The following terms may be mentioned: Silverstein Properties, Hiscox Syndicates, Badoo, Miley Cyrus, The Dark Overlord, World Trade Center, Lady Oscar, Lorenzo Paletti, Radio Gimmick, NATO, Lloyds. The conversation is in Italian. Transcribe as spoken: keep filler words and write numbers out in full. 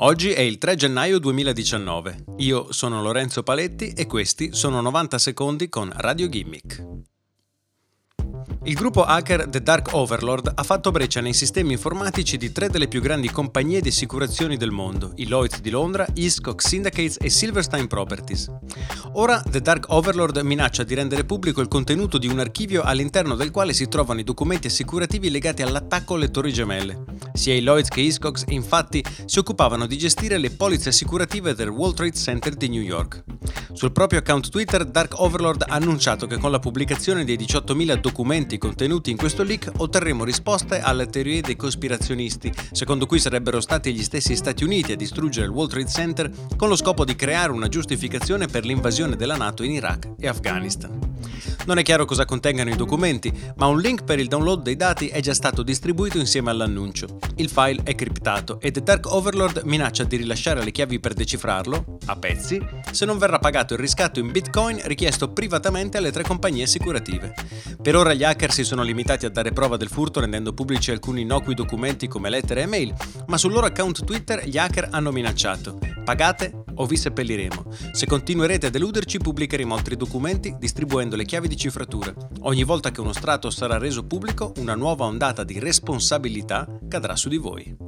Oggi è il tre gennaio duemiladiciannove. Io sono Lorenzo Paletti e questi sono novanta secondi con Radio Gimmick. Il gruppo hacker The Dark Overlord ha fatto breccia nei sistemi informatici di tre delle più grandi compagnie di assicurazioni del mondo, i Lloyds di Londra, Hiscox Syndicates e Silverstein Properties. Ora The Dark Overlord minaccia di rendere pubblico il contenuto di un archivio all'interno del quale si trovano i documenti assicurativi legati all'attacco alle Torri Gemelle. Sia i Lloyds che Hiscox, infatti, si occupavano di gestire le polizze assicurative del World Trade Center di New York. Sul proprio account Twitter, Dark Overlord ha annunciato che con la pubblicazione dei diciottomila documenti contenuti in questo leak otterremo risposte alle teorie dei cospirazionisti, secondo cui sarebbero stati gli stessi Stati Uniti a distruggere il World Trade Center con lo scopo di creare una giustificazione per l'invasione della NATO in Iraq e Afghanistan. Non è chiaro cosa contengano i documenti, ma un link per il download dei dati è già stato distribuito insieme all'annuncio. Il file è criptato e The Dark Overlord minaccia di rilasciare le chiavi per decifrarlo, a pezzi, se non verrà pagato il riscatto in bitcoin richiesto privatamente alle tre compagnie assicurative. Per ora gli hacker si sono limitati a dare prova del furto rendendo pubblici alcuni innocui documenti come lettere e mail, ma sul loro account Twitter gli hacker hanno minacciato: pagate o vi seppelliremo. Se continuerete a deluderci pubblicheremo altri documenti distribuendo le chiavi di cifratura. Ogni volta che uno strato sarà reso pubblico, una nuova ondata di responsabilità cadrà su di voi.